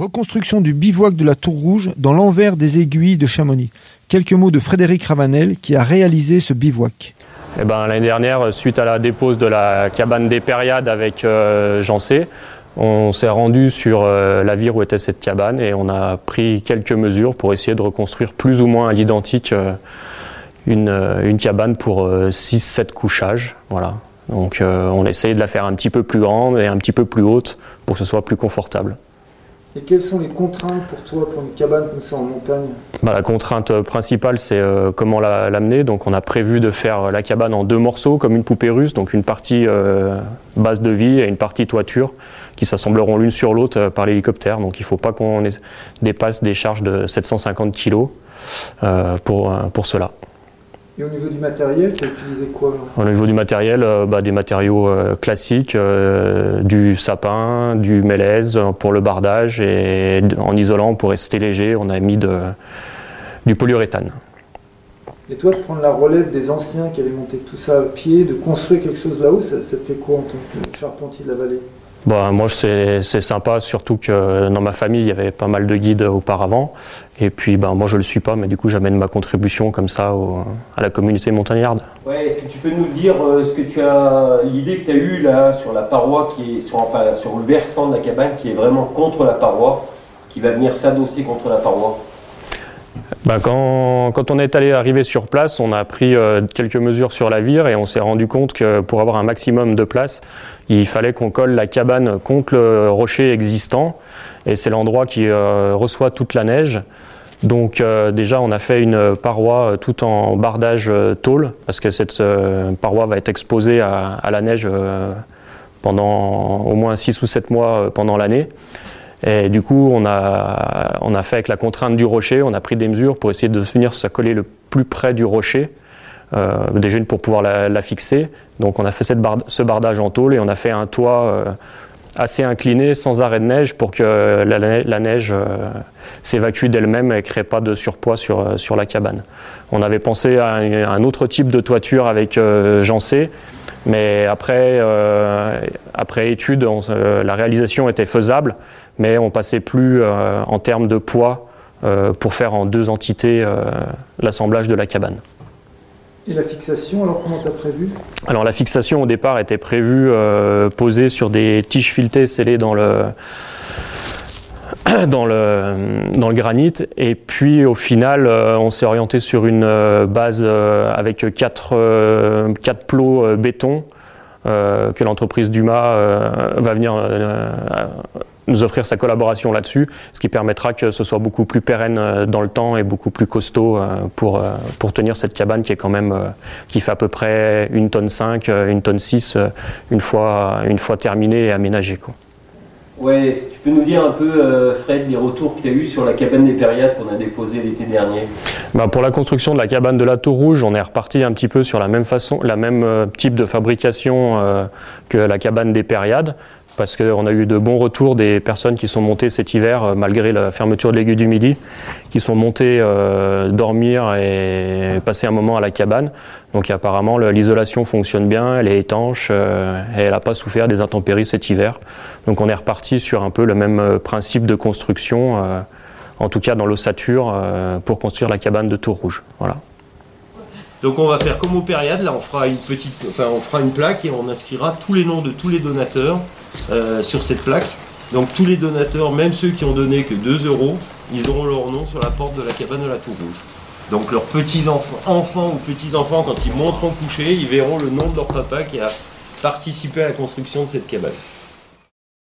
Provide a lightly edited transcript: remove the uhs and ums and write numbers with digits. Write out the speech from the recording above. Reconstruction du bivouac de la Tour Rouge dans l'envers des aiguilles de Chamonix. Quelques mots de Frédéric Ravanel qui a réalisé ce bivouac. L'année dernière, suite à la dépose de la cabane des Périades avec Jancé, on s'est rendu sur la ville où était cette cabane et on a pris quelques mesures pour essayer de reconstruire plus ou moins à l'identique une cabane pour 6-7 couchages. Voilà. Donc on essaye de la faire un petit peu plus grande et un petit peu plus haute pour que ce soit plus confortable. Et quelles sont les contraintes pour toi, pour une cabane comme ça en montagne ? La contrainte principale, c'est comment l'amener. Donc on a prévu de faire la cabane en deux morceaux, comme une poupée russe, donc une partie base de vie et une partie toiture, qui s'assembleront l'une sur l'autre par l'hélicoptère. Donc il ne faut pas qu'on dépasse des charges de 750 kg pour cela. Et au niveau du matériel, tu as utilisé quoi ? Au niveau du matériel, des matériaux classiques, du sapin, du mélèze pour le bardage et en isolant pour rester léger, on a mis du polyuréthane. Et toi, de prendre la relève des anciens qui avaient monté tout ça à pied, de construire quelque chose là-haut, ça te fait quoi en tant que charpentier de la vallée ? Moi, c'est sympa, surtout que dans ma famille, il y avait pas mal de guides auparavant. Et puis, moi, je le suis pas, mais du coup, j'amène ma contribution comme ça à la communauté montagnarde. Ouais, est-ce que tu peux nous dire ce que tu as, l'idée que tu as eue là sur la paroi qui est sur le versant de la cabane qui est vraiment contre la paroi, qui va venir s'adosser contre la paroi? Quand on est arrivé sur place, on a pris quelques mesures sur la vire et on s'est rendu compte que pour avoir un maximum de place, il fallait qu'on colle la cabane contre le rocher existant et c'est l'endroit qui reçoit toute la neige. Donc déjà on a fait une paroi tout en bardage tôle parce que cette paroi va être exposée à la neige pendant au moins 6 ou 7 mois pendant l'année. Et du coup, on a fait avec la contrainte du rocher, on a pris des mesures pour essayer de venir se coller le plus près du rocher, déjà pour pouvoir la fixer. Donc on a fait ce bardage en tôle et on a fait un toit assez incliné, sans arrêt de neige, pour que la neige s'évacue d'elle-même et ne crée pas de surpoids sur la cabane. On avait pensé à un autre type de toiture avec Jancé, mais après étude, la réalisation était faisable, mais on passait plus en termes de poids pour faire en deux entités l'assemblage de la cabane. Et la fixation, alors comment t'as prévu ? Alors la fixation au départ était prévue posée sur des tiges filetées scellées dans le granit et puis au final on s'est orienté sur une base avec quatre plots béton que l'entreprise Dumas va venir nous offrir sa collaboration là-dessus, ce qui permettra que ce soit beaucoup plus pérenne dans le temps et beaucoup plus costaud pour tenir cette cabane qui est quand même qui fait à peu près 1,5 tonnes, 1,6 tonnes une fois terminée et aménagée, quoi. Ouais, est-ce que tu peux nous dire un peu, Fred, des retours que tu as eus sur la cabane des Périades qu'on a déposée l'été dernier ? Pour la construction de la cabane de la Tour Rouge, on est reparti un petit peu sur la même type de fabrication que la cabane des Périades, parce qu'on a eu de bons retours des personnes qui sont montées cet hiver, malgré la fermeture de l'aiguille du Midi, qui sont montées dormir et passer un moment à la cabane. Donc apparemment, l'isolation fonctionne bien, elle est étanche, et elle n'a pas souffert des intempéries cet hiver. Donc on est reparti sur un peu le même principe de construction, en tout cas dans l'ossature, pour construire la cabane de Tour Rouge. Voilà. Donc on va faire comme aux Périades, là on fera une plaque et on inscrira tous les noms de tous les donateurs sur cette plaque. Donc tous les donateurs, même ceux qui ont donné que 2 €, ils auront leur nom sur la porte de la cabane de la Tour Rouge. Donc leurs enfants ou petits-enfants, quand ils monteront coucher, ils verront le nom de leur papa qui a participé à la construction de cette cabane.